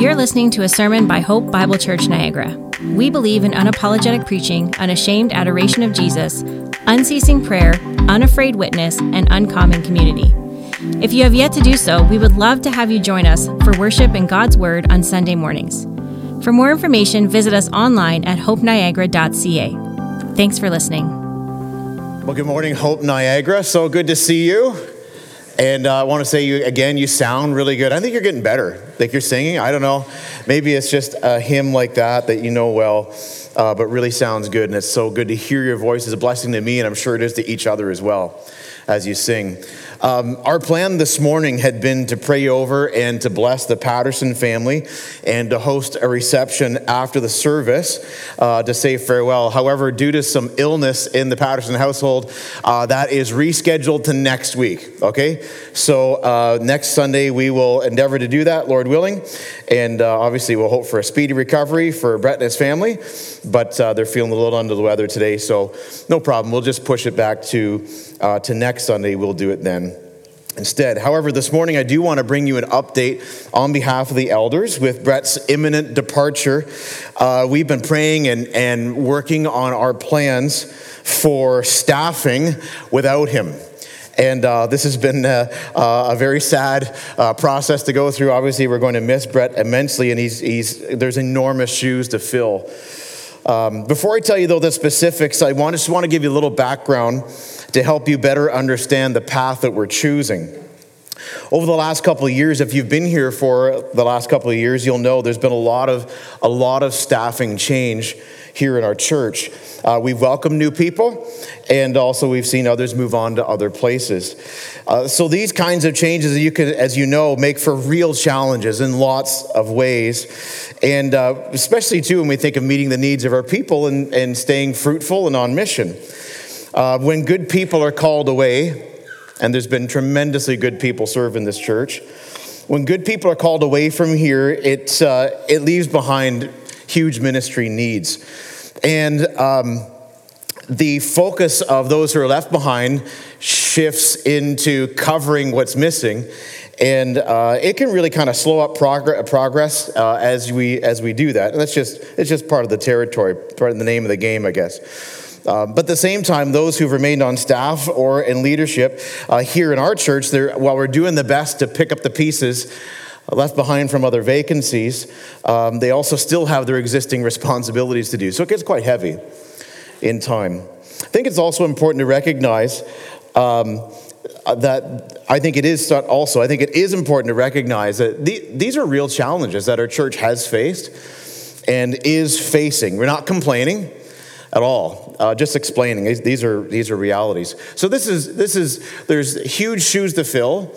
You're listening to a sermon by Hope Bible Church, Niagara. We believe in unapologetic preaching, unashamed adoration of Jesus, unceasing prayer, unafraid witness, and uncommon community. If you have yet to do so, we would love to have you join us for worship in God's Word on Sunday mornings. For more information, visit us online at hopeniagara.ca. Thanks for listening. Well, good morning, Hope Niagara. So good to see you. And I want to say you sound really good. I think you're getting better. Like you're singing, I don't know. Maybe it's just a hymn like that you know well, but really sounds good. And it's so good to hear your voice. It's a blessing to me, and I'm sure it is to each other as well as you sing. Our plan this morning had been to pray over and to bless the Patterson family and to host a reception after the service to say farewell. However, due to some illness in the Patterson household, that is rescheduled to next week, okay? So next Sunday, we will endeavor to do that, Lord willing. And obviously, we'll hope for a speedy recovery for Brett and his family, but they're feeling a little under the weather today, so no problem. We'll just push it back to next Sunday. We'll do it then instead. However, this morning I do want to bring you an update on behalf of the elders with Brett's imminent departure. We've been praying and working on our plans for staffing without him. And this has been a very sad process to go through. Obviously, we're going to miss Brett immensely, and there's enormous shoes to fill. Before I tell you, though, the specifics, I just want to give you a little background to help you better understand the path that we're choosing. Over the last couple of years, if you've been here for the last couple of years, you'll know there's been a lot of staffing change here in our church. We've welcomed new people, and also we've seen others move on to other places. So these kinds of changes, as you know, make for real challenges in lots of ways, and especially, too, when we think of meeting the needs of our people and staying fruitful and on mission. When good people are called away, and there's been tremendously good people serve in this church, when good people are called away from here, it leaves behind huge ministry needs. And the focus of those who are left behind shifts into covering what's missing. And it can really kind of slow up progress as we do that. And it's just part of the territory, part of the name of the game, I guess. But at the same time, those who've remained on staff or in leadership here in our church, while we're doing the best to pick up the pieces left behind from other vacancies, they also still have their existing responsibilities to do. So it gets quite heavy in time. I think it's also important to recognize that these are real challenges that our church has faced and is facing. We're not complaining at all, just explaining. These are realities. So there's huge shoes to fill,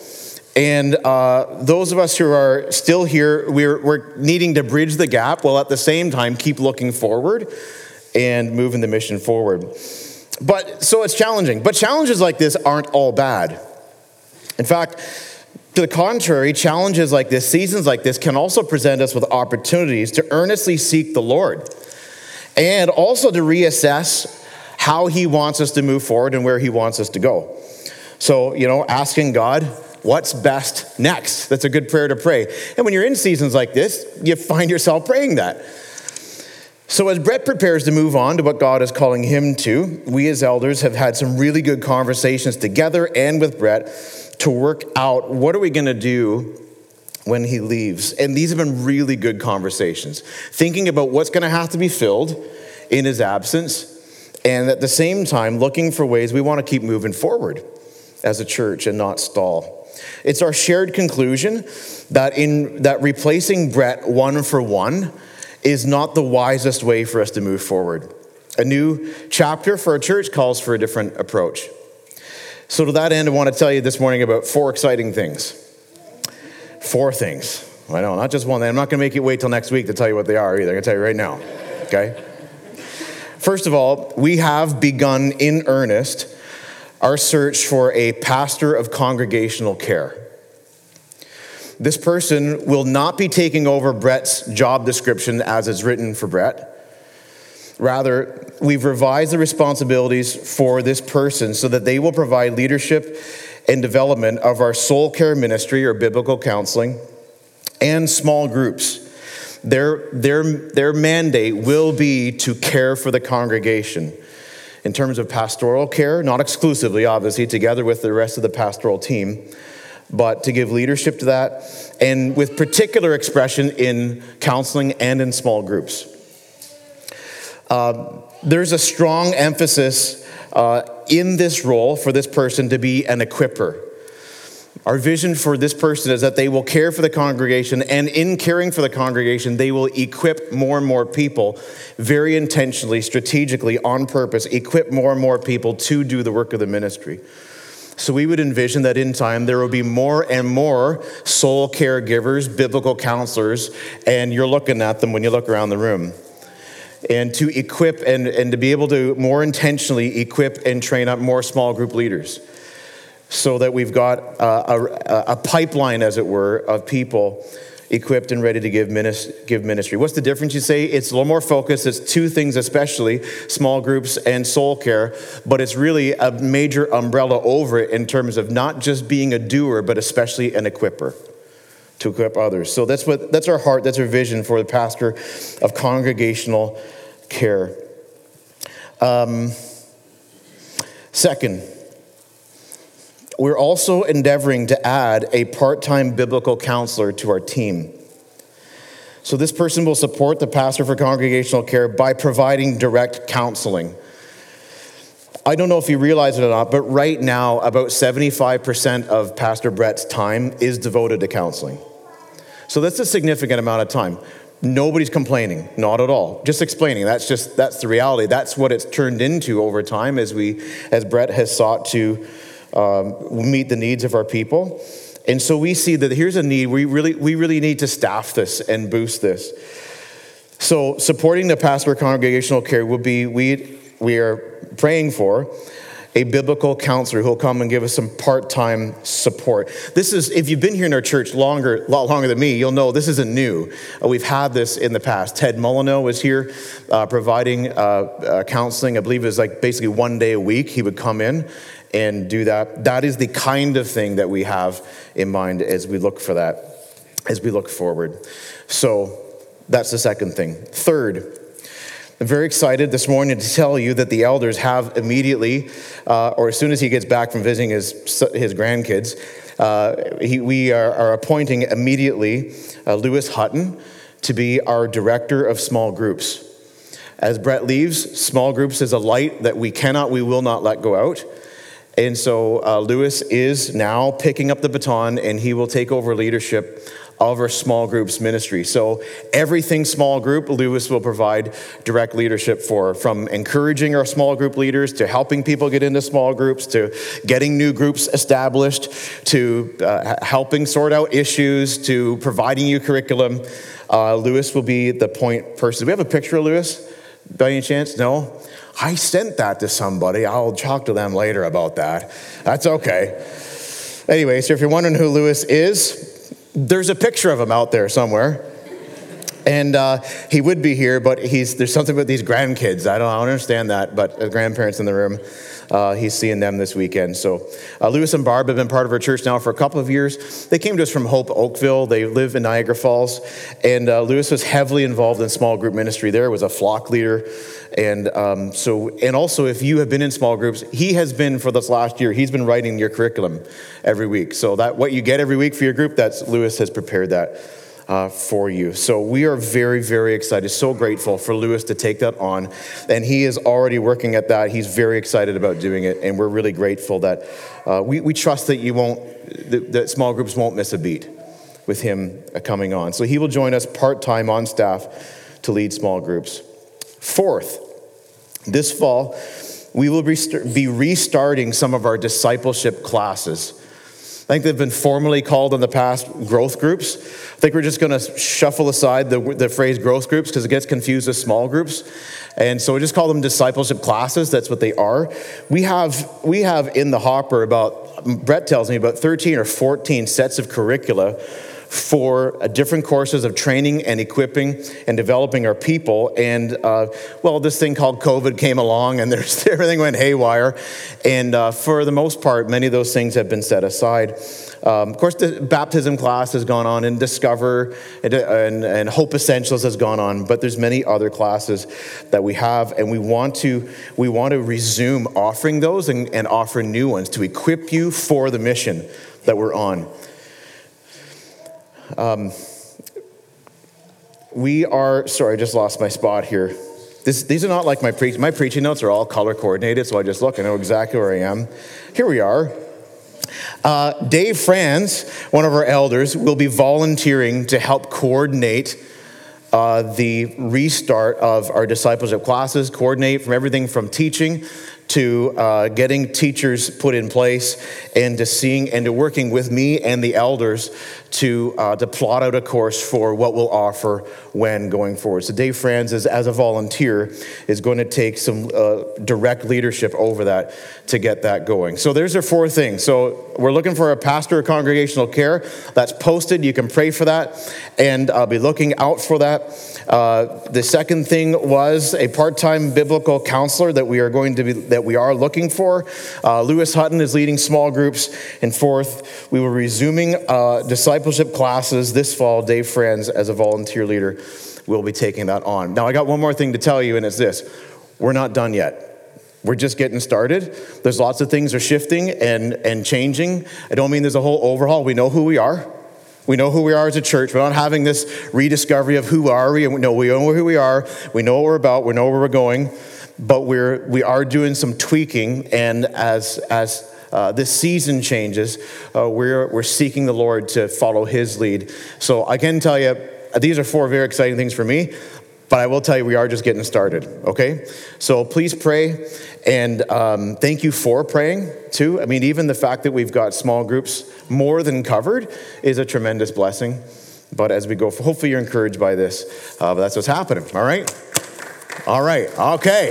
and those of us who are still here, we're needing to bridge the gap while at the same time keep looking forward and moving the mission forward. But so it's challenging. But challenges like this aren't all bad. In fact, to the contrary, challenges like this, seasons like this, can also present us with opportunities to earnestly seek the Lord. And also to reassess how he wants us to move forward and where he wants us to go. So, asking God, what's best next? That's a good prayer to pray. And when you're in seasons like this, you find yourself praying that. So as Brett prepares to move on to what God is calling him to, we as elders have had some really good conversations together and with Brett to work out what are we going to do when he leaves. And these have been really good conversations, thinking about what's going to have to be filled in his absence, and at the same time, looking for ways we want to keep moving forward as a church and not stall. It's our shared conclusion that replacing Brett 1-for-1 is not the wisest way for us to move forward. A new chapter for our church calls for a different approach. So to that end, I want to tell you this morning about 4 exciting things. 4 things. I know, not just one. I'm not going to make you wait till next week to tell you what they are either. I'm going to tell you right now, okay? First of all, we have begun in earnest our search for a pastor of congregational care. This person will not be taking over Brett's job description as it's written for Brett. Rather, we've revised the responsibilities for this person so that they will provide leadership and development of our soul care ministry or biblical counseling, and small groups. Their mandate will be to care for the congregation in terms of pastoral care, not exclusively, obviously, together with the rest of the pastoral team, but to give leadership to that, and with particular expression in counseling and in small groups. There's a strong emphasis in this role for this person to be an equipper. Our vision for this person is that they will care for the congregation, and in caring for the congregation, they will equip more and more people, very intentionally, strategically, on purpose, equip more and more people to do the work of the ministry. So we would envision that in time, there will be more and more soul caregivers, biblical counselors, and you're looking at them when you look around the room. And to equip and to be able to more intentionally equip and train up more small group leaders, so that we've got a pipeline, as it were, of people equipped and ready to give ministry. What's the difference, you say? It's a little more focused. It's two things especially, small groups and soul care, but it's really a major umbrella over it in terms of not just being a doer, but especially an equipper, to equip others. So that's our heart, that's our vision for the pastor of congregational care. Second, we're also endeavoring to add a part-time biblical counselor to our team. So this person will support the pastor for congregational care by providing direct counseling. I don't know if you realize it or not, but right now, about 75% of Pastor Brett's time is devoted to counseling. So that's a significant amount of time. Nobody's complaining, not at all. Just explaining. That's the reality. That's what it's turned into over time as Brett has sought to meet the needs of our people. And so we see that here's a need. We really need to staff this and boost this. So supporting the pastor congregational care will be, we are praying for a biblical counselor who'll come and give us some part-time support. This is, if you've been here in our church a lot longer than me, you'll know this isn't new. We've had this in the past. Ted Molyneux was here providing counseling. I believe it was like basically one day a week he would come in and do that. That is the kind of thing that we have in mind as we look for that, as we look forward. So that's the second thing. Third, I'm very excited this morning to tell you that the elders have immediately, or as soon as he gets back from visiting his grandkids, we are appointing immediately Lewis Hutton to be our director of small groups. As Brett leaves, small groups is a light that we will not let go out. And so Lewis is now picking up the baton, and he will take over leadership of our small groups ministry. So everything small group, Lewis will provide direct leadership for, from encouraging our small group leaders, to helping people get into small groups, to getting new groups established, to helping sort out issues, to providing you curriculum. Lewis will be the point person. Do we have a picture of Lewis by any chance? No? I sent that to somebody. I'll talk to them later about that. That's okay. Anyway, so if you're wondering who Lewis is, there's a picture of him out there somewhere, and he would be here, but there's something with these grandkids. I don't understand that, but the grandparents in the room, he's seeing them this weekend. So Lewis and Barb have been part of our church now for a couple of years. They came to us from Hope Oakville. They live in Niagara Falls, and Lewis was heavily involved in small group ministry there, was a flock leader, and also if you have been in small groups, he has been for this last year, he's been writing your curriculum every week. So that what you get every week for your group, that's Lewis has prepared that for you. So we are very, very excited, so grateful for Lewis to take that on. And he is already working at that. He's very excited about doing it. And we're really grateful that we trust that that small groups won't miss a beat with him coming on. So he will join us part-time on staff to lead small groups. Fourth, this fall, we will be restarting some of our discipleship classes. I think they've been formally called in the past growth groups. I think we're just going to shuffle aside the phrase growth groups because it gets confused with small groups. And so we just call them discipleship classes. That's what they are. We have in the hopper about, Brett tells me, about 13 or 14 sets of curricula for different courses of training and equipping and developing our people. And, well, this thing called COVID came along, and everything went haywire. And for the most part, many of those things have been set aside. Of course, the baptism class has gone on, and Discover and Hope Essentials has gone on, but there's many other classes that we have, and we want to resume offering those and offer new ones to equip you for the mission that we're on. Sorry, I just lost my spot here. These are not like my preaching notes are all color coordinated, so I just look, I know exactly where I am. Here we are. Dave Franz, one of our elders, will be volunteering to help coordinate the restart of our discipleship classes, coordinate from everything from teaching to getting teachers put in place, and to seeing and to working with me and the elders to plot out a course for what we'll offer when going forward. So Dave Franz, as a volunteer, is going to take some direct leadership over that to get that going. So there's our four things. So we're looking for a pastor of congregational care. That's posted. You can pray for that, and I'll be looking out for that. The second thing was a part-time biblical counselor that we are looking for. Lewis Hutton is leading small groups. And fourth, we were resuming discipleship classes this fall. Dave Franz, as a volunteer leader, will be taking that on. Now, I got one more thing to tell you, and it's this. We're not done yet. We're just getting started. There's lots of things are shifting and changing. I don't mean there's a whole overhaul. We know who we are. We know who we are as a church. We're not having this rediscovery of who are we. No, we know who we are. We know what we're about. We know where we're going. But we are doing some tweaking, and as this season changes, we're seeking the Lord to follow His lead. So I can tell you, these are four very exciting things for me. But I will tell you, we are just getting started, okay? So please pray, and thank you for praying, too. I mean, even the fact that we've got small groups more than covered is a tremendous blessing. But as we go, hopefully you're encouraged by this. But that's what's happening, all right? All right, okay.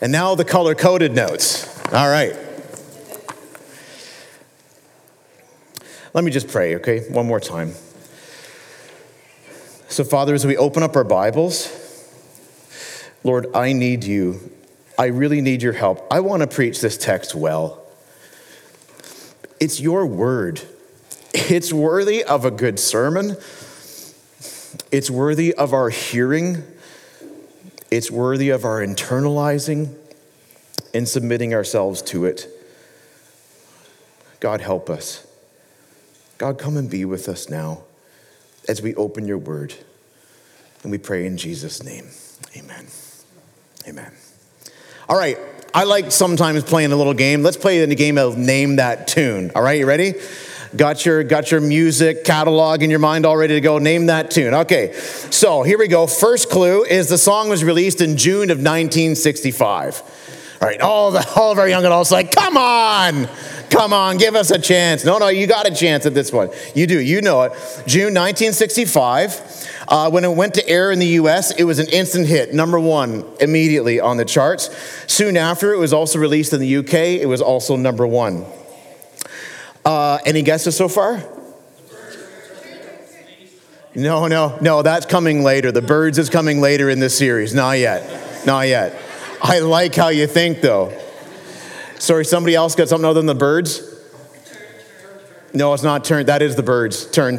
And now the color-coded notes. All right. Let me just pray, okay? One more time. So, Father, as we open up our Bibles, Lord, I need you. I really need your help. I want to preach this text well. It's your word. It's worthy of a good sermon. It's worthy of our hearing. It's worthy of our internalizing and submitting ourselves to it. God, help us. God, come and be with us now as we open your word. And we pray in Jesus' name. Amen. Amen. All right. I like sometimes playing a little game. Let's play a game of Name That Tune. All right, you ready? Got your music catalog in your mind all ready to go. Name that tune. Okay, so here we go. First clue is the song was released in June of 1965. All right, all of our young adults like, come on, give us a chance. No, you got a chance at this one. You do, you know it. June 1965, when it went to air in the U.S., it was an instant hit, number one, immediately on the charts. Soon after, it was also released in the U.K., it was also number one. Any guesses so far? No, that's coming later. The Birds is coming later in this series. Not yet. I like how you think, though. Sorry, somebody else got something other than the Birds? Turn. No, it's not Turn. That is the Birds. Turn.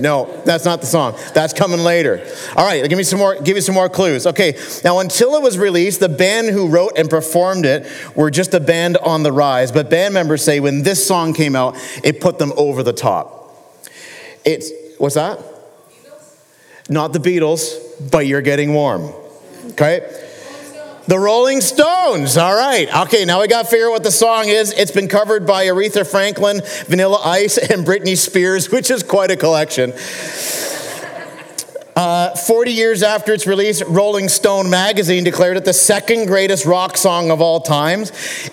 No, that's not the song. That's coming later. All right, give me some more clues. Okay, now until it was released, the band who wrote and performed it were just a band on the rise, but band members say when this song came out, it put them over the top. What's that? Beatles? Not the Beatles, but you're getting warm. Okay? The Rolling Stones, all right. Okay, now we got to figure out what the song is. It's been covered by Aretha Franklin, Vanilla Ice, and Britney Spears, which is quite a collection. 40 years after its release, Rolling Stone magazine declared it the second greatest rock song of all time.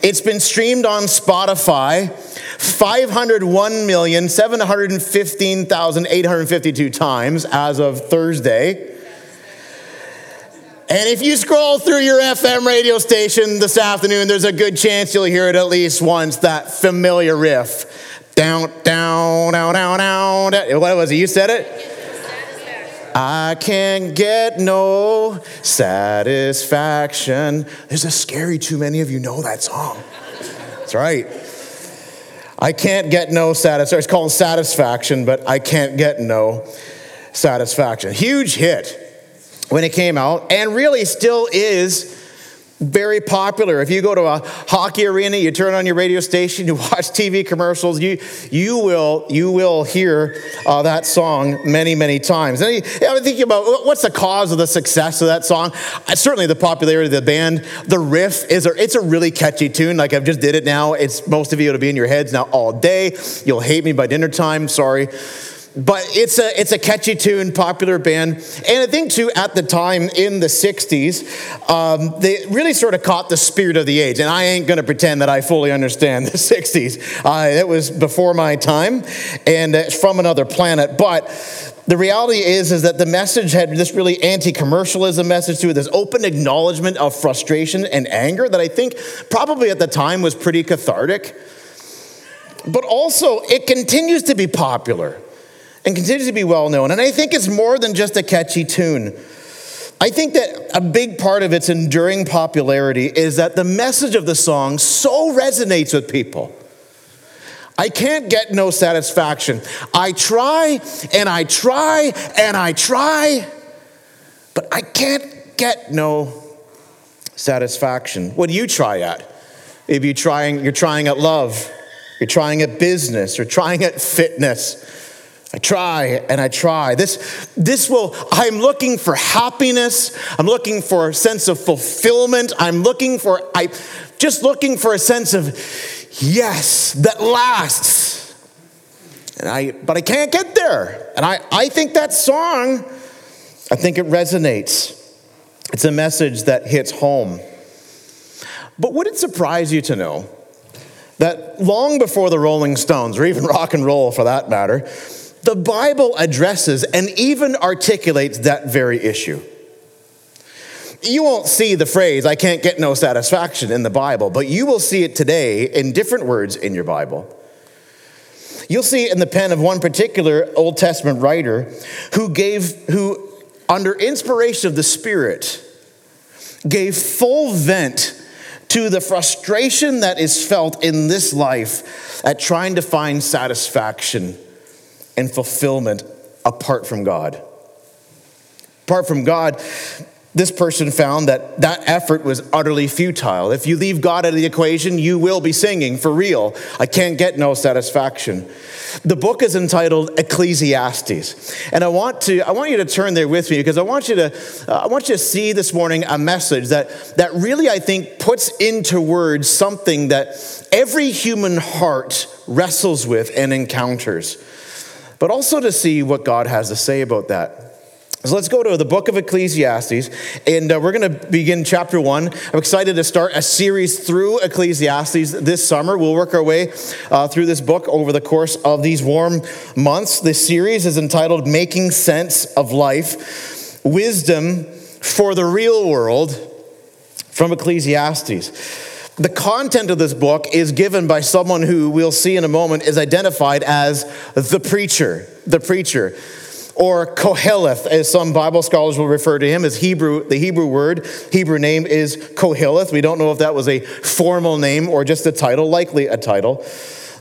It's been streamed on Spotify 501,715,852 times as of Thursday. And if you scroll through your FM radio station this afternoon, there's a good chance you'll hear it at least once, that familiar riff. Down, down, down, down, down. What was it? You said it? I can't get no satisfaction. There's a scary too many of you know that song. That's right. I can't get no satisfaction. It's called Satisfaction, but I can't get no satisfaction. Huge hit when it came out, and really still is very popular. If you go to a hockey arena, you turn on your radio station, you watch TV commercials, you will hear that song many, many times. And I'm thinking about what's the cause of the success of that song. Certainly the popularity of the band. The riff, it's a really catchy tune. Like I've just did it now. It's most of you, it'll be in your heads now all day. You'll hate me by dinner time, sorry. But it's a catchy tune, popular band. And I think, too, at the time in the 60s, they really sort of caught the spirit of the age. And I ain't going to pretend that I fully understand the 60s. It was before my time and from another planet. But the reality is that the message had this really anti-commercialism message to it, this open acknowledgement of frustration and anger that I think probably at the time was pretty cathartic. But also, it continues to be popular and continues to be well-known. And I think it's more than just a catchy tune. I think that a big part of its enduring popularity is that the message of the song so resonates with people. I can't get no satisfaction. I try, and I try, and I try, but I can't get no satisfaction. What do you try at? Maybe you're trying at love. You're trying at business. You're trying at fitness. I try and I try. I'm looking for happiness. I'm looking for a sense of fulfillment. I'm just looking for a sense of yes that lasts. But I can't get there. And I think that song, I think it resonates. It's a message that hits home. But would it surprise you to know that long before the Rolling Stones, or even rock and roll for that matter, the Bible addresses and even articulates that very issue. You won't see the phrase, I can't get no satisfaction, in the Bible, but you will see it today in different words in your Bible. You'll see it in the pen of one particular Old Testament writer who under inspiration of the Spirit, gave full vent to the frustration that is felt in this life at trying to find satisfaction and fulfillment apart from God. Apart from God, this person found that effort was utterly futile. If you leave God out of the equation, you will be singing for real. I can't get no satisfaction. The book is entitled Ecclesiastes, and I want you to turn there with me because I want you to see this morning a message that really I think puts into words something that every human heart wrestles with and encounters, but also to see what God has to say about that. So let's go to the book of Ecclesiastes, and we're going to begin chapter 1. I'm excited to start a series through Ecclesiastes this summer. We'll work our way through this book over the course of these warm months. This series is entitled Making Sense of Life, Wisdom for the Real World from Ecclesiastes. The content of this book is given by someone who we'll see in a moment is identified as the preacher, or Qoheleth, as some Bible scholars will refer to him as the Hebrew name is Qoheleth. We don't know if that was a formal name or just a title, likely a title.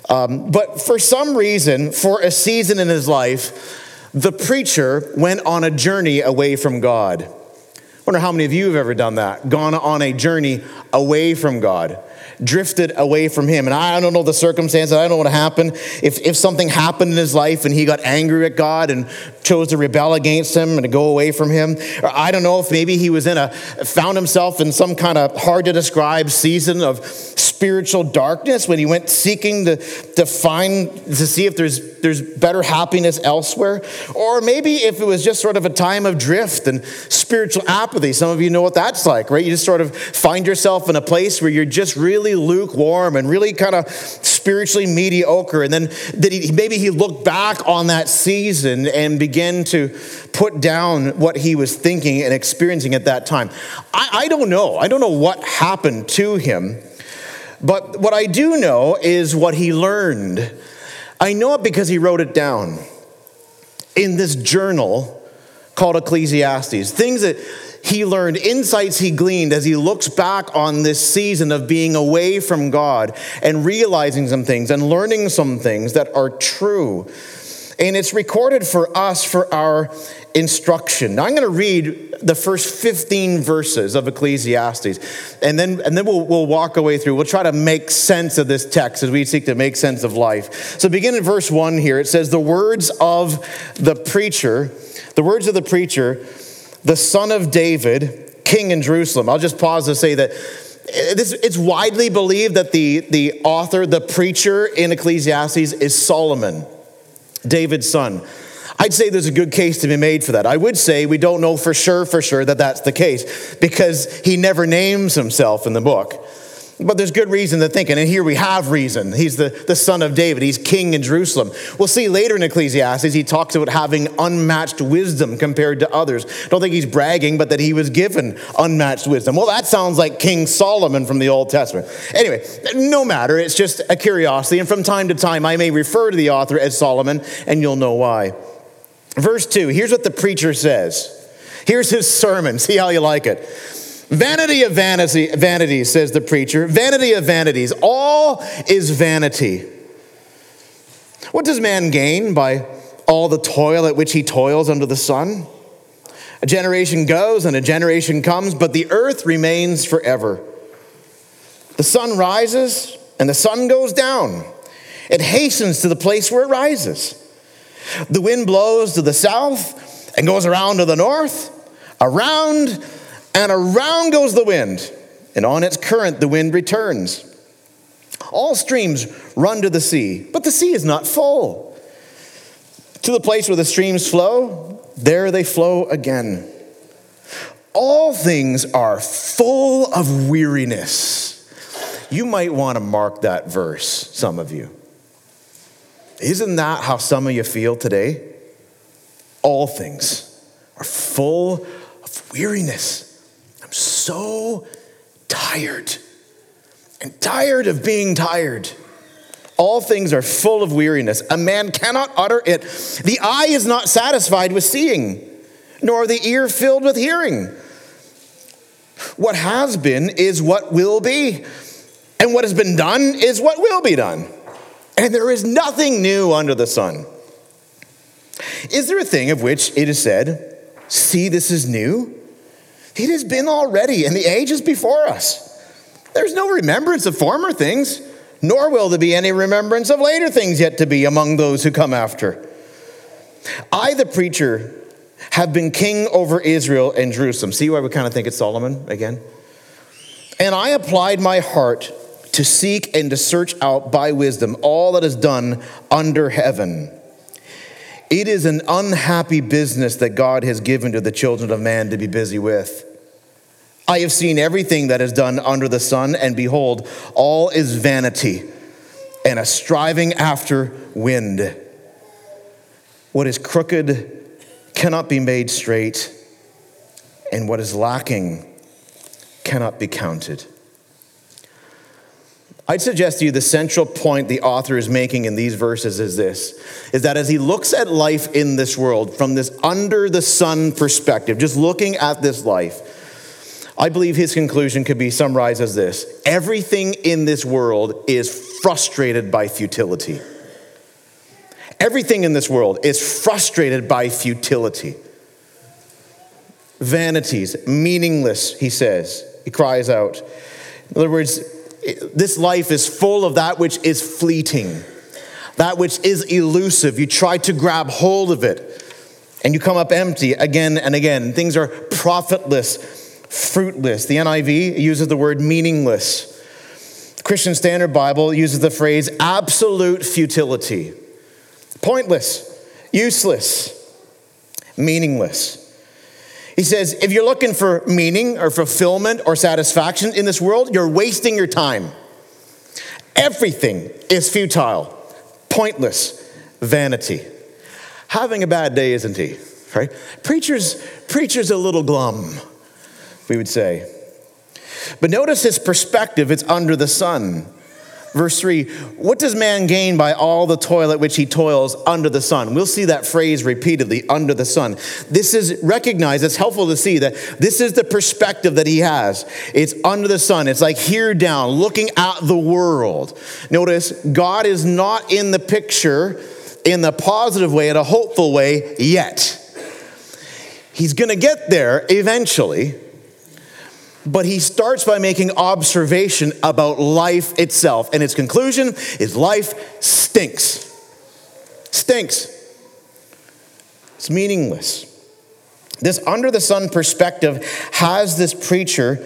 But for some reason, for a season in his life, the preacher went on a journey away from God. I wonder how many of you have ever done that, gone on a journey away from God, drifted away from him. And I don't know the circumstances. I don't know what happened. If something happened in his life and he got angry at God and chose to rebel against him and to go away from him, or I don't know if maybe he was found himself in some kind of hard to describe season of spiritual darkness when he went seeking to see if there's better happiness elsewhere. Or maybe if it was just sort of a time of drift and spiritual apathy. Some of you know what that's like, right? You just sort of find yourself in a place where you're just really really lukewarm and really kind of spiritually mediocre. And then that he looked back on that season and began to put down what he was thinking and experiencing at that time. I don't know. I don't know what happened to him. But what I do know is what he learned. I know it because he wrote it down in this journal called Ecclesiastes. Things that he learned, insights he gleaned as he looks back on this season of being away from God and realizing some things and learning some things that are true. And it's recorded for us for our instruction. Now I'm going to read the first 15 verses of Ecclesiastes, and then we'll walk away through. We'll try to make sense of this text as we seek to make sense of life. So begin in verse 1 here. It says, the words of the preacher, the son of David, king in Jerusalem. I'll just pause to say that it's widely believed that the author, the preacher in Ecclesiastes is Solomon, David's son. I'd say there's a good case to be made for that. I would say we don't know for sure that that's the case because he never names himself in the book. But there's good reason to think, and here we have reason. He's the son of David. He's king in Jerusalem. We'll see later in Ecclesiastes, he talks about having unmatched wisdom compared to others. Don't think he's bragging, but that he was given unmatched wisdom. Well, that sounds like King Solomon from the Old Testament. Anyway, no matter. It's just a curiosity, and from time to time, I may refer to the author as Solomon, and you'll know why. Verse 2, here's what the preacher says. Here's his sermon. See how you like it. Vanity of vanities, says the preacher. Vanity of vanities. All is vanity. What does man gain by all the toil at which he toils under the sun? A generation goes and a generation comes, but the earth remains forever. The sun rises and the sun goes down. It hastens to the place where it rises. The wind blows to the south and goes around to the north, around and around goes the wind, and on its current the wind returns. All streams run to the sea, but the sea is not full. To the place where the streams flow, there they flow again. All things are full of weariness. You might want to mark that verse, some of you. Isn't that how some of you feel today? All things are full of weariness. I'm so tired and tired of being tired. All things are full of weariness. A man cannot utter it. The eye is not satisfied with seeing, nor the ear filled with hearing. What has been is what will be, and what has been done is what will be done. And there is nothing new under the sun. Is there a thing of which it is said, see, this is new? It has been already, and the ages before us. There's no remembrance of former things, nor will there be any remembrance of later things yet to be among those who come after. I, the preacher, have been king over Israel and Jerusalem. See why we kind of think it's Solomon again? And I applied my heart to seek and to search out by wisdom all that is done under heaven. It is an unhappy business that God has given to the children of man to be busy with. I have seen everything that is done under the sun, and behold, all is vanity and a striving after wind. What is crooked cannot be made straight, and what is lacking cannot be counted. I'd suggest to you the central point the author is making in these verses is this, is that as he looks at life in this world from this under the sun perspective, just looking at this life, I believe his conclusion could be summarized as this. Everything in this world is frustrated by futility. Everything in this world is frustrated by futility. Vanities, meaningless, he says. He cries out. In other words, this life is full of that which is fleeting, that which is elusive. You try to grab hold of it, and you come up empty again and again. Things are profitless, fruitless. The NIV uses the word meaningless. The Christian Standard Bible uses the phrase absolute futility. Pointless, useless, meaningless. He says, if you're looking for meaning or fulfillment or satisfaction in this world, you're wasting your time. Everything is futile, pointless, vanity. Having a bad day, isn't he? Right? Preacher's a little glum, we would say. But notice his perspective, it's under the sun. Verse 3, what does man gain by all the toil at which he toils under the sun? We'll see that phrase repeatedly, under the sun. This is recognized, it's helpful to see that this is the perspective that he has. It's under the sun. It's like here down, looking at the world. Notice, God is not in the picture in the positive way, in a hopeful way, yet. He's going to get there eventually. But he starts by making observation about life itself. And his conclusion is life stinks. Stinks. It's meaningless. This under the sun perspective has this preacher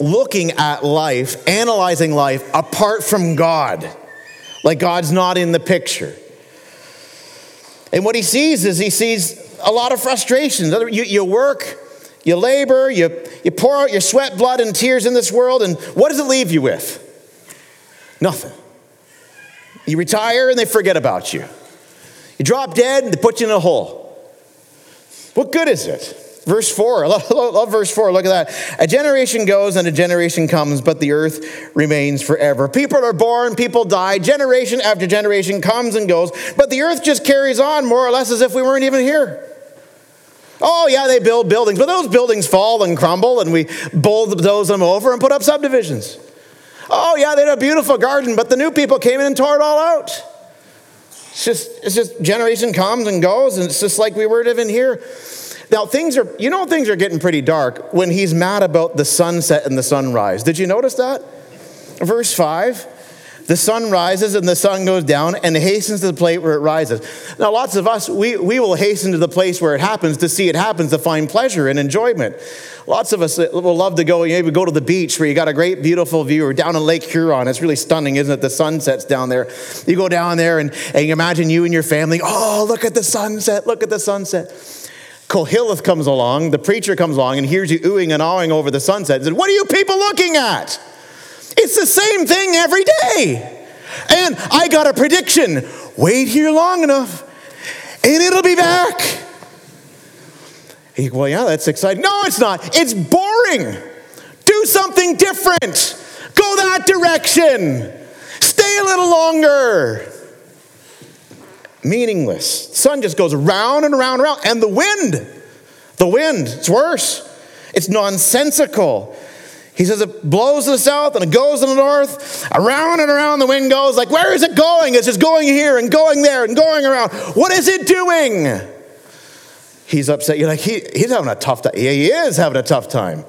looking at life, analyzing life apart from God. Like God's not in the picture. And what he sees is he sees a lot of frustrations. You work, you labor, you pour out your sweat, blood, and tears in this world, and what does it leave you with? Nothing. You retire, and they forget about you. You drop dead, and they put you in a hole. What good is it? Verse 4, I love verse 4, look at that. A generation goes and a generation comes, but the earth remains forever. People are born, people die, generation after generation comes and goes, but the earth just carries on more or less as if we weren't even here. Oh, yeah, they build buildings, but those buildings fall and crumble, and we bulldoze them over and put up subdivisions. Oh, yeah, they had a beautiful garden, but the new people came in and tore it all out. It's just generation comes and goes, and it's just like we weren't even here. Now, things are getting pretty dark when he's mad about the sunset and the sunrise. Did you notice that? Verse 5. The sun rises and the sun goes down and hastens to the place where it rises. Now, lots of us, we will hasten to the place where it happens to see it happens, to find pleasure and enjoyment. Lots of us will love to go, maybe go to the beach where you got a great, beautiful view, or down on Lake Huron. It's really stunning, isn't it? The sun sets down there. You go down there and you imagine you and your family, oh, look at the sunset, look at the sunset. Qoheleth comes along, the preacher comes along and hears you oohing and awing over the sunset and says, what are you people looking at? It's the same thing every day. And I got a prediction. Wait here long enough, and it'll be back. Well, yeah, that's exciting. No, it's not. It's boring. Do something different. Go that direction. Stay a little longer. Meaningless. The sun just goes round and round and round. And the wind, it's worse. It's nonsensical. He says it blows to the south and it goes to the north. Around and around the wind goes. Like, where is it going? It's just going here and going there and going around. What is it doing? He's upset. You're like, he's having a tough time. Yeah, he is having a tough time.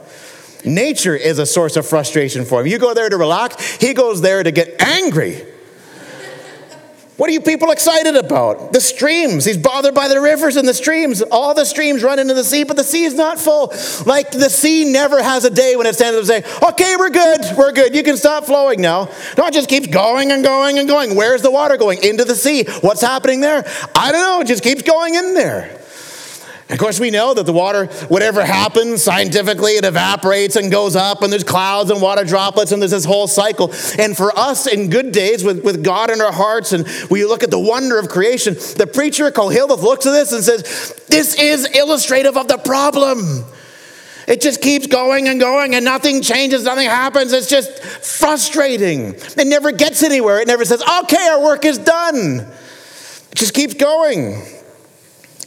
Nature is a source of frustration for him. You go there to relax. He goes there to get angry. What are you people excited about? The streams. He's bothered by the rivers and the streams. All the streams run into the sea, but the sea is not full. Like the sea never has a day when it stands up and says, okay, we're good. You can stop flowing now. No, it just keeps going and going and going. Where's the water going? Into the sea. What's happening there? I don't know. It just keeps going in there. Of course, we know that the water, whatever happens scientifically, it evaporates and goes up, and there's clouds and water droplets, and there's this whole cycle. And for us, in good days, with God in our hearts, and we look at the wonder of creation, the preacher, Qoheleth, looks at this and says, this is illustrative of the problem. It just keeps going and going, and nothing changes, nothing happens. It's just frustrating. It never gets anywhere. It never says, okay, our work is done. It just keeps going.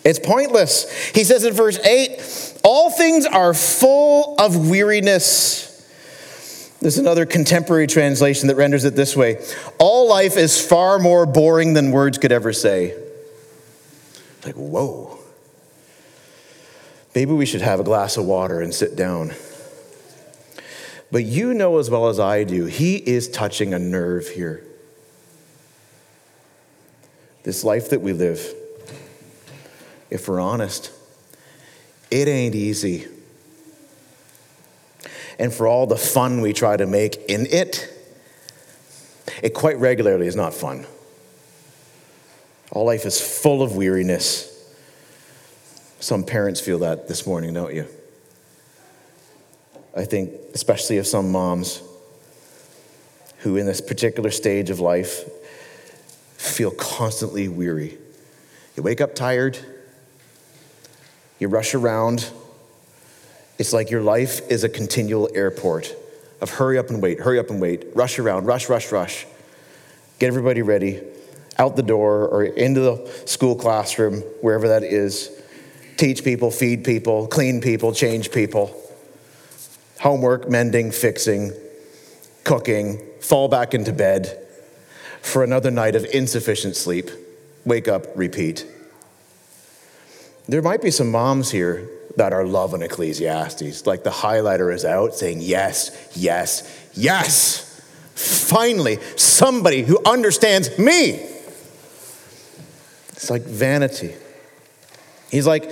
It's pointless. He says in verse 8, all things are full of weariness. There's another contemporary translation that renders it this way. All life is far more boring than words could ever say. Like, whoa. Maybe we should have a glass of water and sit down. But you know as well as I do, he is touching a nerve here. This life that we live, if we're honest, it ain't easy. And for all the fun we try to make in it, it quite regularly is not fun. All life is full of weariness. Some parents feel that this morning, don't you? I think, especially of some moms who in this particular stage of life feel constantly weary. You wake up tired. You rush around. It's like your life is a continual airport of hurry up and wait, rush around, rush. Get everybody ready, out the door or into the school classroom, wherever that is. Teach people, feed people, clean people, change people. Homework, mending, fixing, cooking, fall back into bed for another night of insufficient sleep. Wake up, repeat. There might be some moms here that are loving Ecclesiastes. Like the highlighter is out saying, yes. Finally, somebody who understands me. It's like vanity. He's like,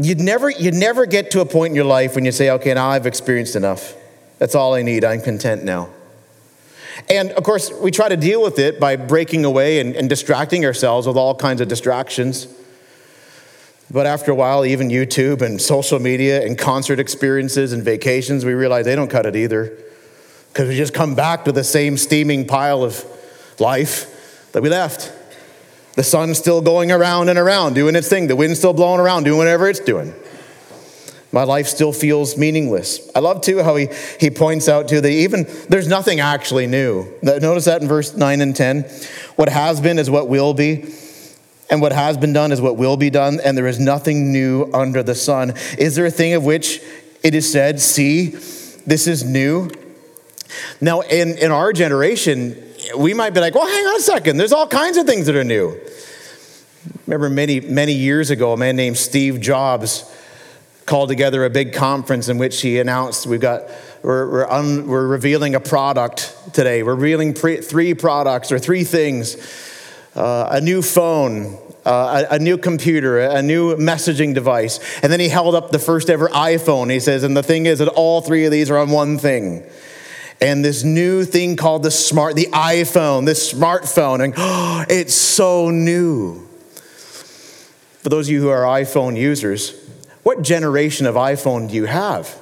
you'd never get to a point in your life when you say, okay, now I've experienced enough. That's all I need. I'm content now. And of course, we try to deal with it by breaking away and distracting ourselves with all kinds of distractions. But after a while, even YouTube and social media and concert experiences and vacations, we realize they don't cut it either, because we just come back to the same steaming pile of life that we left. The sun's still going around and around, doing its thing. The wind's still blowing around, doing whatever it's doing. My life still feels meaningless. I love, too, how he points out, too, that even there's nothing actually new. Notice that in verse 9 and 10. What has been is what will be. And what has been done is what will be done, and there is nothing new under the sun. Is there a thing of which it is said, see, this is new? Now, in our generation, we might be like, well, hang on a second. There's all kinds of things that are new. Remember many years ago, a man named Steve Jobs called together a big conference in which he announced, we're revealing a product today. We're revealing three products or three things. A new phone, a new computer, a new messaging device. And then he held up the first ever iPhone. He says, and the thing is that all three of these are on one thing. And this new thing called the iPhone, this smartphone. And it's so new. For those of you who are iPhone users, what generation of iPhone do you have?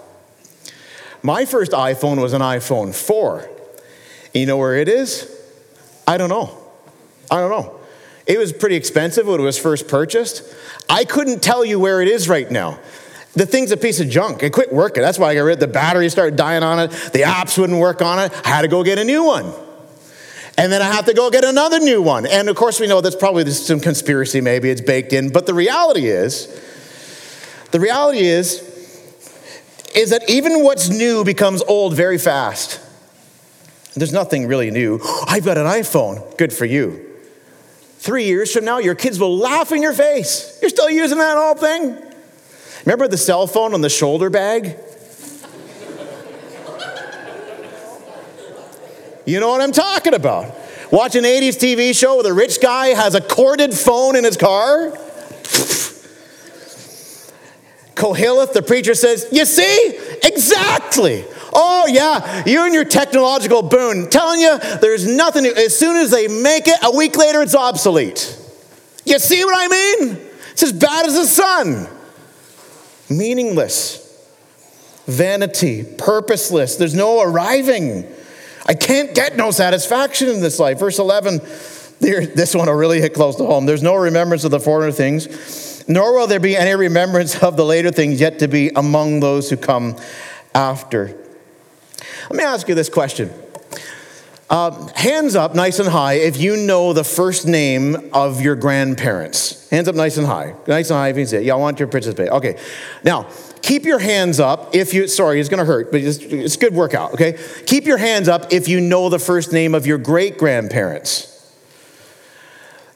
My first iPhone was an iPhone 4. And you know where it is? I don't know. It was pretty expensive when it was first purchased. I couldn't tell you where it is right now. The thing's a piece of junk. It quit working. That's why I got rid of the battery, started dying on it. The apps wouldn't work on it. I had to go get a new one. And then I have to go get another new one. And of course, we know that's probably some conspiracy, maybe it's baked in. But the reality is that even what's new becomes old very fast. There's nothing really new. I've got an iPhone. Good for you. 3 years from now, your kids will laugh in your face. You're still using that old thing. Remember the cell phone on the shoulder bag? You know what I'm talking about. Watch an 80s TV show where the rich guy has a corded phone in his car. Qoheleth, the preacher, says, you see? Exactly. Oh, yeah, you and your technological boon. Telling you, there's nothing new. As soon as they make it, a week later, it's obsolete. You see what I mean? It's as bad as the sun. Meaningless. Vanity. Purposeless. There's no arriving. I can't get no satisfaction in this life. Verse 11, this one will really hit close to home. There's no remembrance of the former things, nor will there be any remembrance of the later things yet to be among those who come after. Let me ask you this question. Hands up nice and high if you know the first name of your grandparents. Hands up nice and high. Nice and high if you can see it. Yeah, I want you to participate. Okay. Now, keep your hands up if you... Sorry, it's going to hurt, but it's good workout, okay? Keep your hands up if you know the first name of your great-grandparents.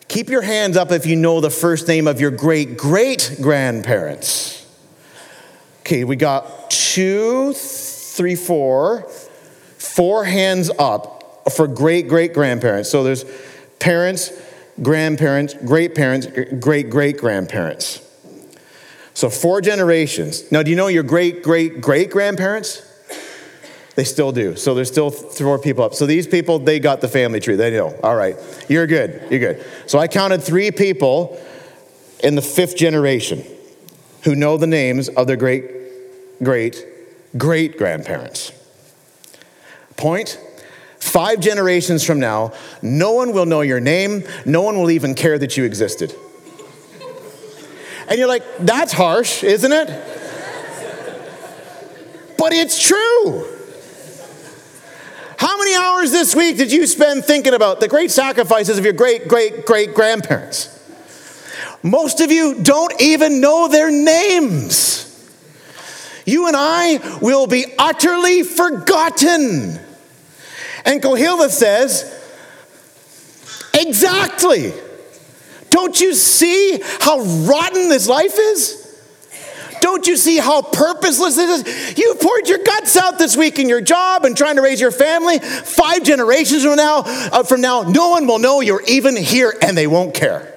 Keep your hands up if you know the first name of your great-great-grandparents. Okay, we got 2, 3, 4 hands up for great-great-grandparents. So there's parents, grandparents, great-great-grandparents. So 4 generations. Now, do you know your great-great-great-grandparents? They still do. So there's still 4 people up. So these people, they got the family tree. They know. All right. You're good. So I counted 3 people in the 5th generation who know the names of their great-great-grandparents. Point, 5 generations from now, no one will know your name. No one will even care that you existed. And you're like, that's harsh, isn't it? But it's true. How many hours this week did you spend thinking about the great sacrifices of your great-great-great-grandparents? Most of you don't even know their names. You and I will be utterly forgotten. And Qoheleth says, exactly. Don't you see how rotten this life is? Don't you see how purposeless it is? You poured your guts out this week in your job and trying to raise your family. 5 generations from now, no one will know you're even here, and they won't care.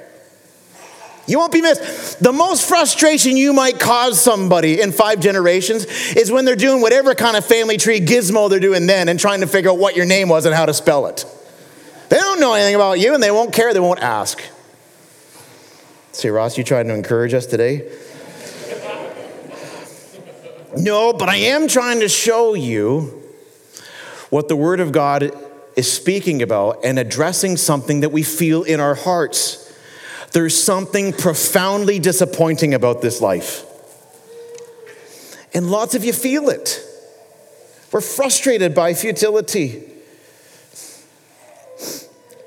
You won't be missed. The most frustration you might cause somebody in 5 generations is when they're doing whatever kind of family tree gizmo they're doing then and trying to figure out what your name was and how to spell it. They don't know anything about you, and they won't care. They won't ask. See, Ross, you trying to encourage us today? No, but I am trying to show you what the Word of God is speaking about and addressing something that we feel in our hearts. There's something profoundly disappointing about this life. And lots of you feel it. We're frustrated by futility.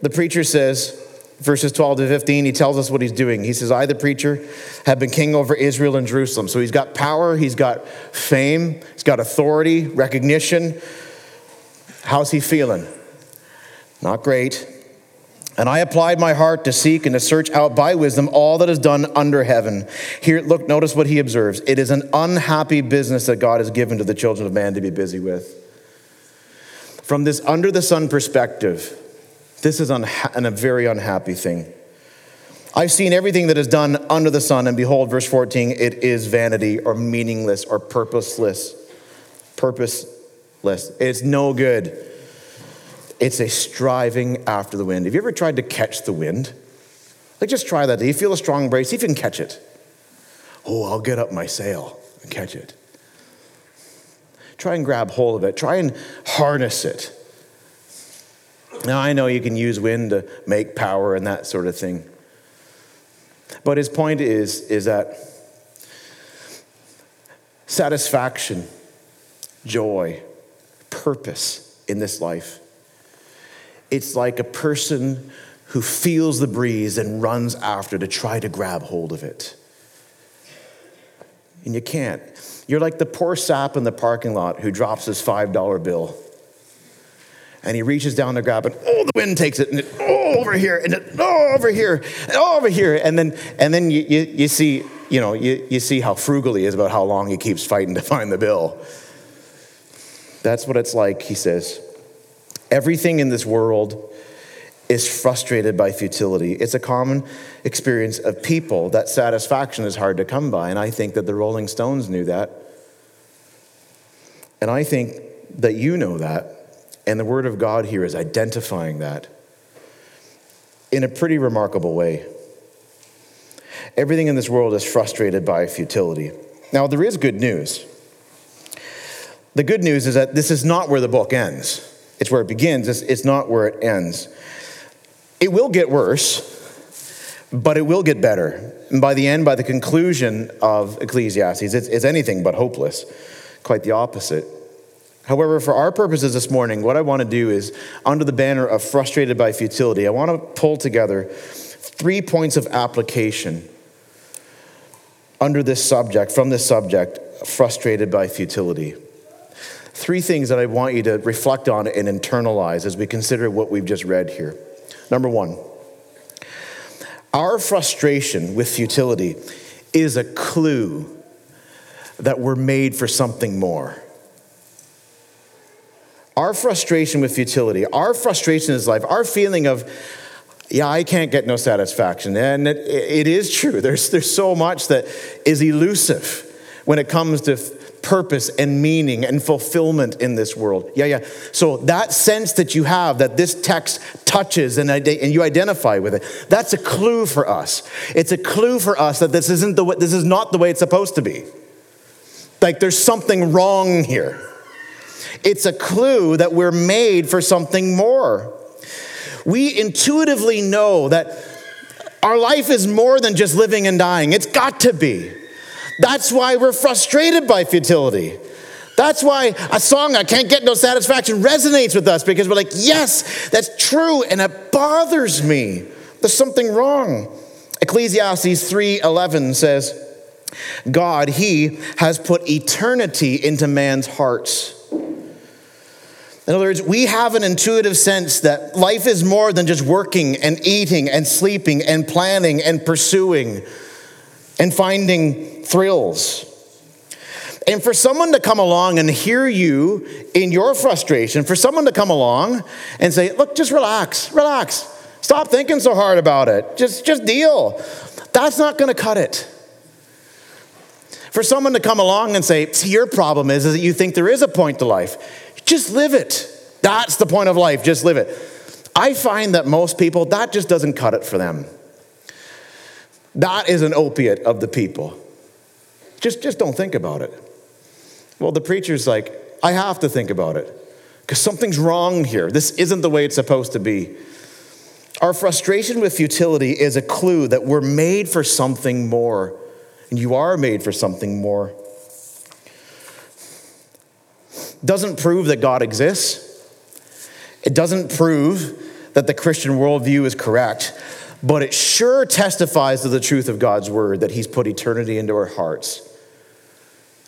The preacher says, verses 12 to 15, he tells us what he's doing. He says, I, the preacher, have been king over Israel and Jerusalem. So he's got power, he's got fame, he's got authority, recognition. How's he feeling? Not great. And I applied my heart to seek and to search out by wisdom all that is done under heaven. Here, look, notice what he observes. It is an unhappy business that God has given to the children of man to be busy with. From this under the sun perspective, this is a very unhappy thing. I've seen everything that is done under the sun, and behold, verse 14, it is vanity or meaningless or purposeless. Purposeless. It's no good. It's a striving after the wind. Have you ever tried to catch the wind? Like, just try that. Do you feel a strong brace? See if you can catch it. Oh, I'll get up my sail and catch it. Try and grab hold of it. Try and harness it. Now, I know you can use wind to make power and that sort of thing. But his point is that satisfaction, joy, purpose in this life, it's like a person who feels the breeze and runs after to try to grab hold of it. And you can't. You're like the poor sap in the parking lot who drops his $5 bill. And he reaches down to grab it. Oh, the wind takes it. And it, oh, over here. And it, oh, over here. And oh, over here. And then you see, you know, you see how frugal he is about how long he keeps fighting to find the bill. That's what it's like, he says. Everything in this world is frustrated by futility. It's a common experience of people that satisfaction is hard to come by, and I think that the Rolling Stones knew that. And I think that you know that, and the Word of God here is identifying that in a pretty remarkable way. Everything in this world is frustrated by futility. Now, there is good news. The good news is that this is not where the book ends. It's where it begins. It's not where it ends. It will get worse, but it will get better. And by the end, by the conclusion of Ecclesiastes, it's anything but hopeless. Quite the opposite. However, for our purposes this morning, what I want to do is, under the banner of frustrated by futility, I want to pull together 3 points of application under this subject, from this subject, frustrated by futility. 3 things that I want you to reflect on and internalize as we consider what we've just read here. Number 1, our frustration with futility is a clue that we're made for something more. Our frustration with futility, our frustration in life, our feeling of, yeah, I can't get no satisfaction. And it is true. There's so much that is elusive when it comes to purpose and meaning and fulfillment in this world. Yeah. So that sense that you have that this text touches and you identify with it, that's a clue for us. It's a clue for us that this is not the way it's supposed to be. Like, there's something wrong here. It's a clue that we're made for something more. We intuitively know that our life is more than just living and dying. It's got to be. That's why we're frustrated by futility. That's why a song, "I Can't Get No Satisfaction," resonates with us, because we're like, yes, that's true, and it bothers me. There's something wrong. Ecclesiastes 3:11 says, God, he has put eternity into man's hearts. In other words, we have an intuitive sense that life is more than just working and eating and sleeping and planning and pursuing and finding thrills. And for someone to come along and hear you in your frustration, for someone to come along and say, look, just relax. Stop thinking so hard about it. Just deal. That's not going to cut it. For someone to come along and say, see, your problem is that you think there is a point to life. Just live it. That's the point of life. Just live it. I find that most people, that just doesn't cut it for them. That is an opiate of the people. Just don't think about it. Well, the preacher's like, I have to think about it because something's wrong here. This isn't the way it's supposed to be. Our frustration with futility is a clue that we're made for something more. And you are made for something more. It doesn't prove that God exists. It doesn't prove that the Christian worldview is correct. But it sure testifies to the truth of God's word that he's put eternity into our hearts.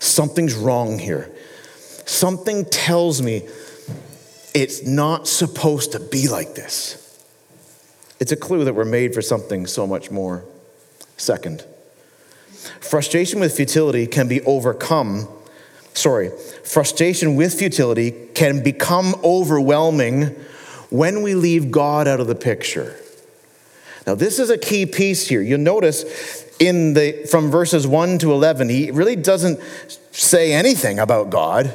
Something's wrong here. Something tells me it's not supposed to be like this. It's a clue that we're made for something so much more. Second, frustration with futility can become overwhelming when we leave God out of the picture. Now, this is a key piece here. You'll notice from verses 1 to 11, he really doesn't say anything about God,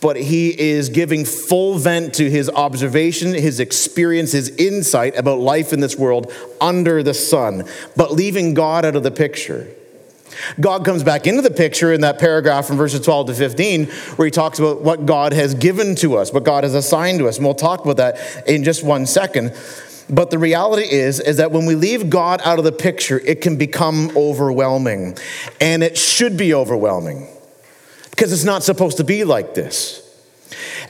but he is giving full vent to his observation, his experience, his insight about life in this world under the sun, but leaving God out of the picture. God comes back into the picture in that paragraph from verses 12 to 15 where he talks about what God has given to us, what God has assigned to us, and we'll talk about that in just one second. But the reality is that when we leave God out of the picture, it can become overwhelming. And it should be overwhelming because it's not supposed to be like this.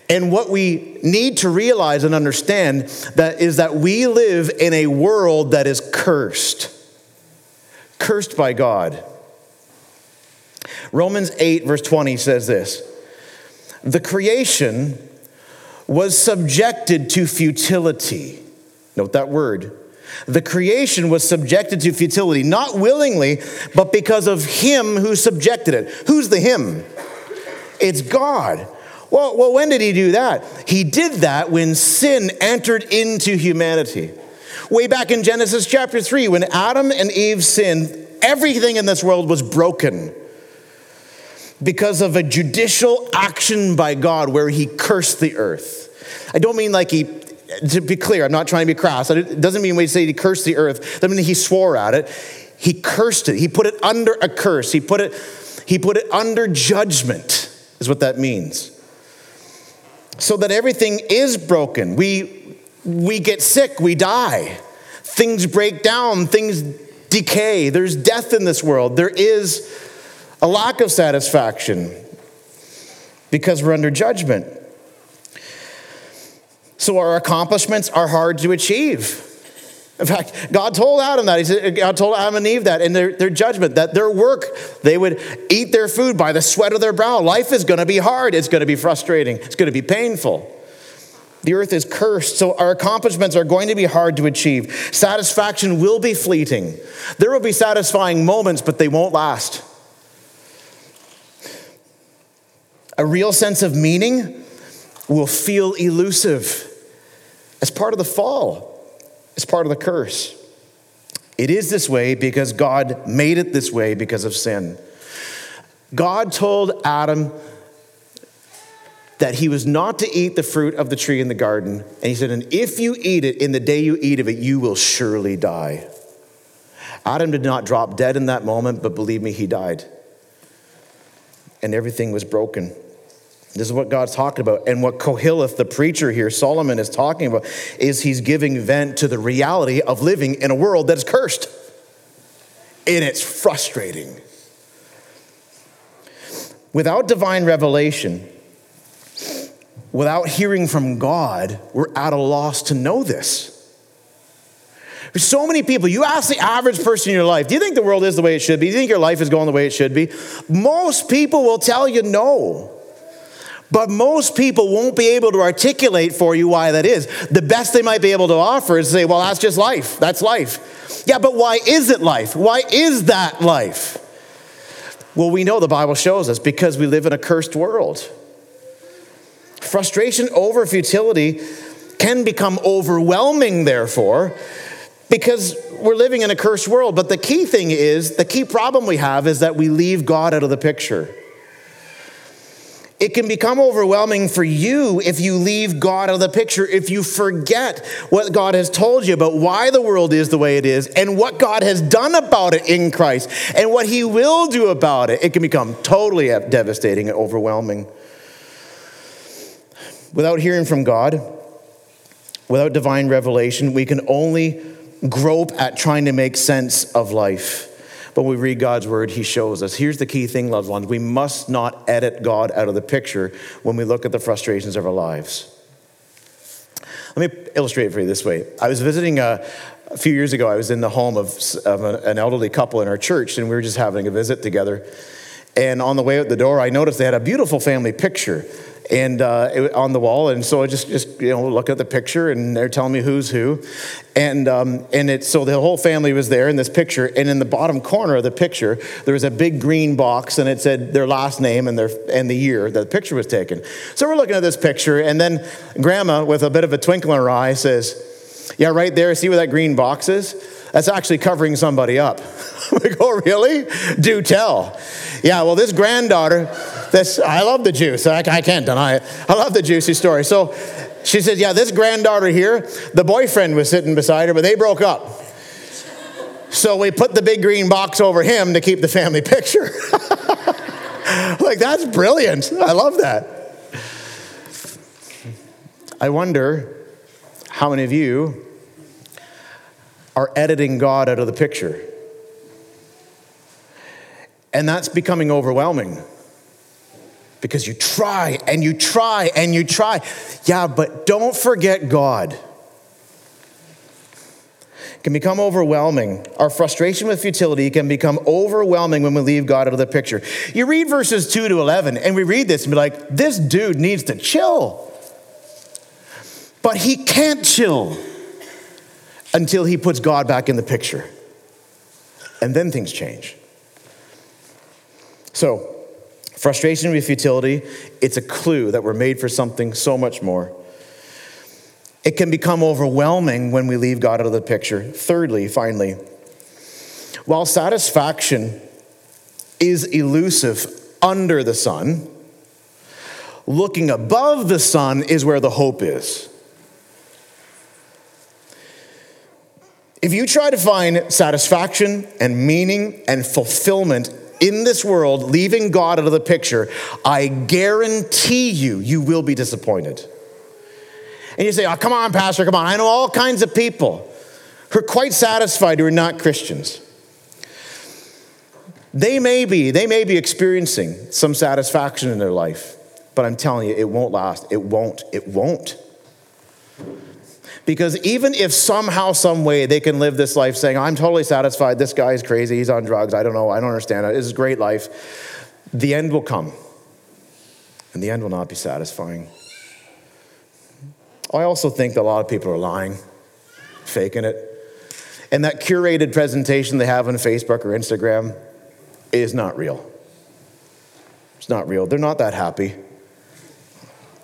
And what we need to realize and understand that is that we live in a world that is cursed by God. Romans 8, verse 20 says this, the creation was subjected to futility. Note that word. The creation was subjected to futility, not willingly, but because of him who subjected it. Who's the him? It's God. Well, when did he do that? He did that when sin entered into humanity. Way back in Genesis chapter 3, when Adam and Eve sinned, everything in this world was broken because of a judicial action by God where he cursed the earth. I don't mean like he... To be clear, I'm not trying to be crass. It doesn't mean when you say he cursed the earth. That means he swore at it. He cursed it. He put it under a curse. He put it under judgment is what that means. So that everything is broken. We get sick. We die. Things break down. Things decay. There's death in this world. There is a lack of satisfaction because we're under judgment. So our accomplishments are hard to achieve. In fact, God told Adam that. He said, God told Adam and Eve that in their judgment, that their work, they would eat their food by the sweat of their brow. Life is going to be hard. It's going to be frustrating. It's going to be painful. The earth is cursed, so our accomplishments are going to be hard to achieve. Satisfaction will be fleeting. There will be satisfying moments, but they won't last. A real sense of meaning will feel elusive. It's part of the fall. It's part of the curse. It is this way because God made it this way because of sin. God told Adam that he was not to eat the fruit of the tree in the garden. And he said, and if you eat it, in the day you eat of it, you will surely die. Adam did not drop dead in that moment, but believe me, he died. And everything was broken. This is what God's talking about. And what Qoheleth, the preacher here, Solomon, is talking about is he's giving vent to the reality of living in a world that is cursed. And it's frustrating. Without divine revelation, without hearing from God, we're at a loss to know this. There's so many people. You ask the average person in your life, do you think the world is the way it should be? Do you think your life is going the way it should be? Most people will tell you no. But most people won't be able to articulate for you why that is. The best they might be able to offer is to say, well, that's just life. That's life. Yeah, but why is it life? Why is that life? Well, we know the Bible shows us because we live in a cursed world. Frustration over futility can become overwhelming, therefore, because we're living in a cursed world. But the key thing is, the key problem we have is that we leave God out of the picture. It can become overwhelming for you if you leave God out of the picture, if you forget what God has told you about why the world is the way it is and what God has done about it in Christ and what he will do about it. It can become totally devastating and overwhelming. Without hearing from God, without divine revelation, we can only grope at trying to make sense of life. But when we read God's word, he shows us. Here's the key thing, loved ones. We must not edit God out of the picture when we look at the frustrations of our lives. Let me illustrate it for you this way. I was visiting a few years ago. I was in the home of an elderly couple in our church, and we were just having a visit together. And on the way out the door, I noticed they had a beautiful family picture and on the wall. And so I just look at the picture, and they're telling me who's who. So the whole family was there in this picture. And in the bottom corner of the picture, there was a big green box, and it said their last name and the year that the picture was taken. So we're looking at this picture, and then Grandma, with a bit of a twinkle in her eye, says, yeah, right there, see where that green box is? That's actually covering somebody up. We go, really? Do tell. Yeah, well, this granddaughter, I love the juice. I can't deny it. I love the juicy story. So she says, yeah, this granddaughter here, the boyfriend was sitting beside her, but they broke up. So we put the big green box over him to keep the family picture. Like, that's brilliant. I love that. I wonder how many of you are editing God out of the picture. And that's becoming overwhelming because you try and you try and you try. Yeah, but don't forget God. It can become overwhelming. Our frustration with futility can become overwhelming when we leave God out of the picture. You read verses 2 to 11 and we read this and be like, this dude needs to chill. But he can't chill until he puts God back in the picture. And then things change. So, frustration with futility, it's a clue that we're made for something so much more. It can become overwhelming when we leave God out of the picture. Thirdly, finally, while satisfaction is elusive under the sun, looking above the sun is where the hope is. If you try to find satisfaction and meaning and fulfillment in this world, leaving God out of the picture, I guarantee you, you will be disappointed. And you say, oh, come on, Pastor, come on. I know all kinds of people who are quite satisfied who are not Christians. They may be experiencing some satisfaction in their life, but I'm telling you, it won't last. It won't. Because even if somehow, some way, they can live this life saying, I'm totally satisfied, this guy is crazy, he's on drugs, I don't know, I don't understand it, this is a great life, the end will come. And the end will not be satisfying. I also think that a lot of people are lying, faking it. And that curated presentation they have on Facebook or Instagram is not real. It's not real. They're not that happy.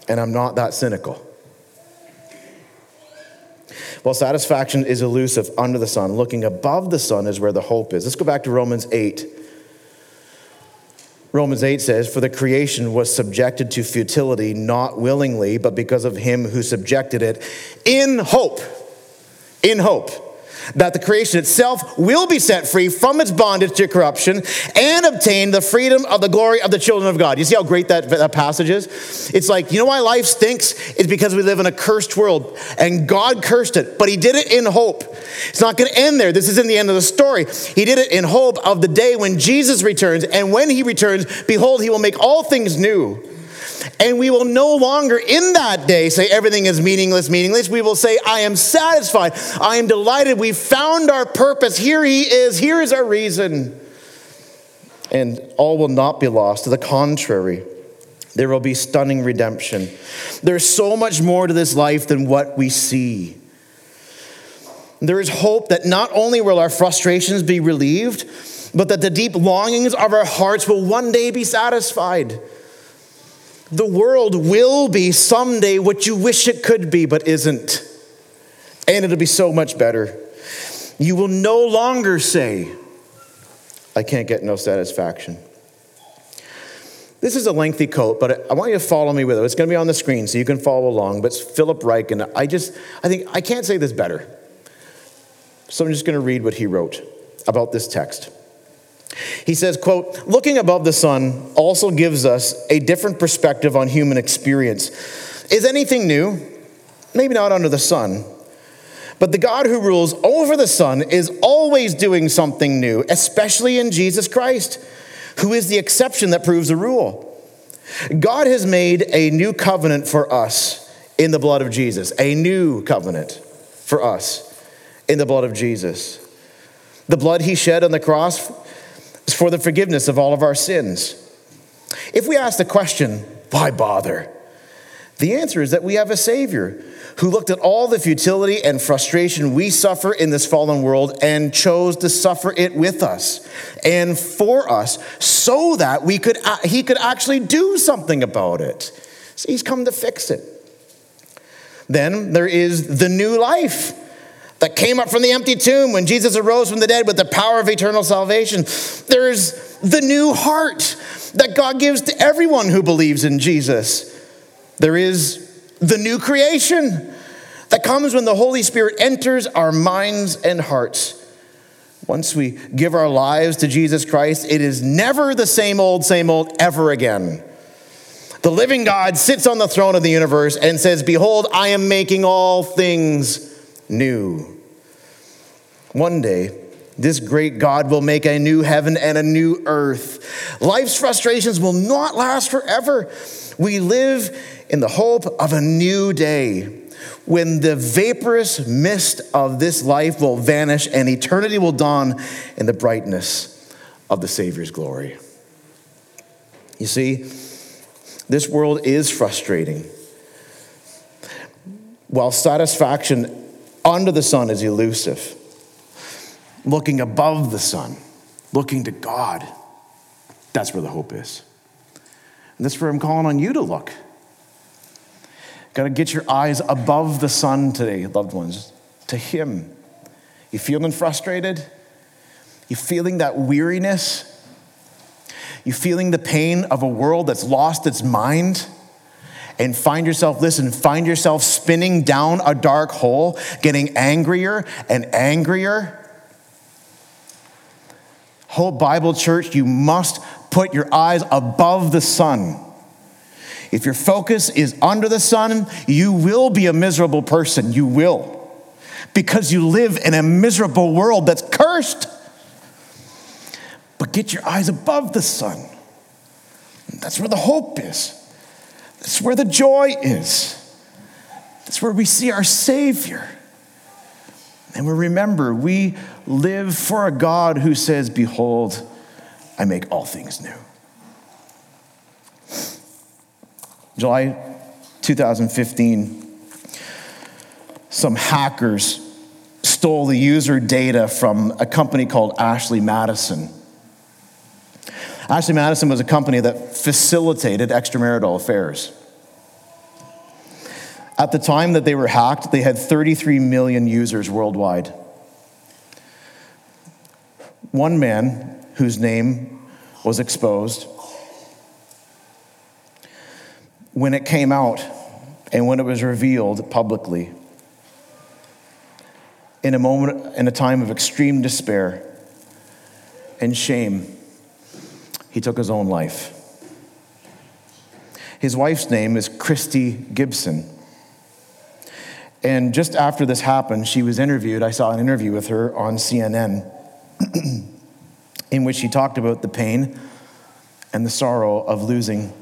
And I'm not that cynical. Well, satisfaction is elusive under the sun. Looking above the sun is where the hope is. Let's go back to Romans 8. Romans 8 says, for the creation was subjected to futility, not willingly, but because of him who subjected it in hope. In hope. that the creation itself will be set free from its bondage to corruption and obtain the freedom of the glory of the children of God. You see how great that passage is? It's like, you know why life stinks? It's because we live in a cursed world, and God cursed it, but he did it in hope. It's not going to end there. This isn't the end of the story. He did it in hope of the day when Jesus returns, and when he returns, behold, he will make all things new. And we will no longer in that day say everything is meaningless. We will say, I am satisfied. I am delighted. We found our purpose. Here he is. Here is our reason. And all will not be lost. To the contrary, there will be stunning redemption. There's so much more to this life than what we see. There is hope that not only will our frustrations be relieved, but that the deep longings of our hearts will one day be satisfied. The world will be someday what you wish it could be, but isn't. And it'll be so much better. You will no longer say, I can't get no satisfaction. This is a lengthy quote, but I want you to follow me with it. It's going to be on the screen so you can follow along, but it's Philip Reich, and I think I can't say this better. So I'm just going to read what he wrote about this text. He says, quote, looking above the sun also gives us a different perspective on human experience. Is anything new? Maybe not under the sun. But the God who rules over the sun is always doing something new, especially in Jesus Christ, who is the exception that proves the rule. God has made a new covenant for us in the blood of Jesus. A new covenant for us in the blood of Jesus. The blood he shed on the cross is for the forgiveness of all of our sins. If we ask the question, why bother? The answer is that we have a Savior who looked at all the futility and frustration we suffer in this fallen world and chose to suffer it with us and for us so that he could actually do something about it. So he's come to fix it. Then there is the new life that came up from the empty tomb when Jesus arose from the dead with the power of eternal salvation. There's the new heart that God gives to everyone who believes in Jesus. There is the new creation that comes when the Holy Spirit enters our minds and hearts. Once we give our lives to Jesus Christ, it is never the same old ever again. The living God sits on the throne of the universe and says, behold, I am making all things new. One day, this great God will make a new heaven and a new earth. Life's frustrations will not last forever. We live in the hope of a new day when the vaporous mist of this life will vanish and eternity will dawn in the brightness of the Savior's glory. You see, this world is frustrating. While satisfaction under the sun is elusive. Looking above the sun, looking to God, that's where the hope is. And that's where I'm calling on you to look. Got to get your eyes above the sun today, loved ones, to him. You feeling frustrated? You feeling that weariness? You feeling the pain of a world that's lost its mind? And find yourself spinning down a dark hole, getting angrier and angrier. Hope Bible Church, you must put your eyes above the sun. If your focus is under the sun, you will be a miserable person. You will. Because you live in a miserable world that's cursed. But get your eyes above the sun. That's where the hope is. That's where the joy is. That's where we see our Savior. And we remember, we live for a God who says, behold, I make all things new. July 2015, some hackers stole the user data from a company called Ashley Madison. Ashley Madison was a company that facilitated extramarital affairs. At the time that they were hacked, they had 33 million users worldwide. One man whose name was exposed, when it came out and when it was revealed publicly, in a moment, in a time of extreme despair and shame, he took his own life. His wife's name is Christy Gibson. And just after this happened, she was interviewed. I saw an interview with her on CNN in which she talked about the pain and the sorrow of losing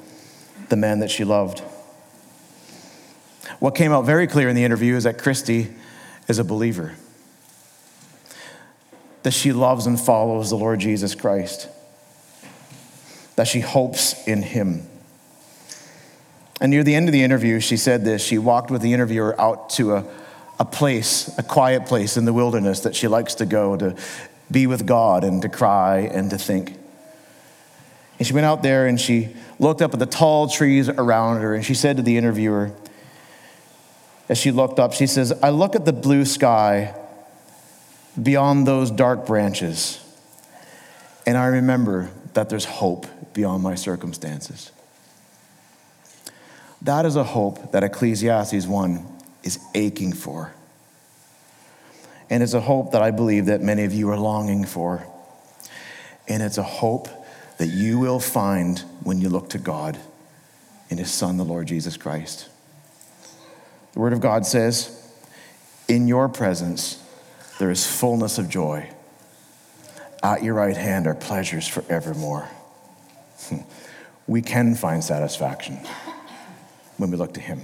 the man that she loved. What came out very clear in the interview is that Christy is a believer, that she loves and follows the Lord Jesus Christ, that she hopes in him. And near the end of the interview, she said this. She walked with the interviewer out to a place, a quiet place in the wilderness that she likes to go to be with God and to cry and to think. And she went out there and she looked up at the tall trees around her, and she said to the interviewer, as she looked up, she says, "I look at the blue sky beyond those dark branches, and I remember that there's hope beyond my circumstances." That is a hope that Ecclesiastes 1 is aching for. And it's a hope that I believe that many of you are longing for. And it's a hope that you will find when you look to God and his Son, the Lord Jesus Christ. The Word of God says, "In your presence there is fullness of joy. At your right hand are pleasures forevermore." We can find satisfaction when we look to him.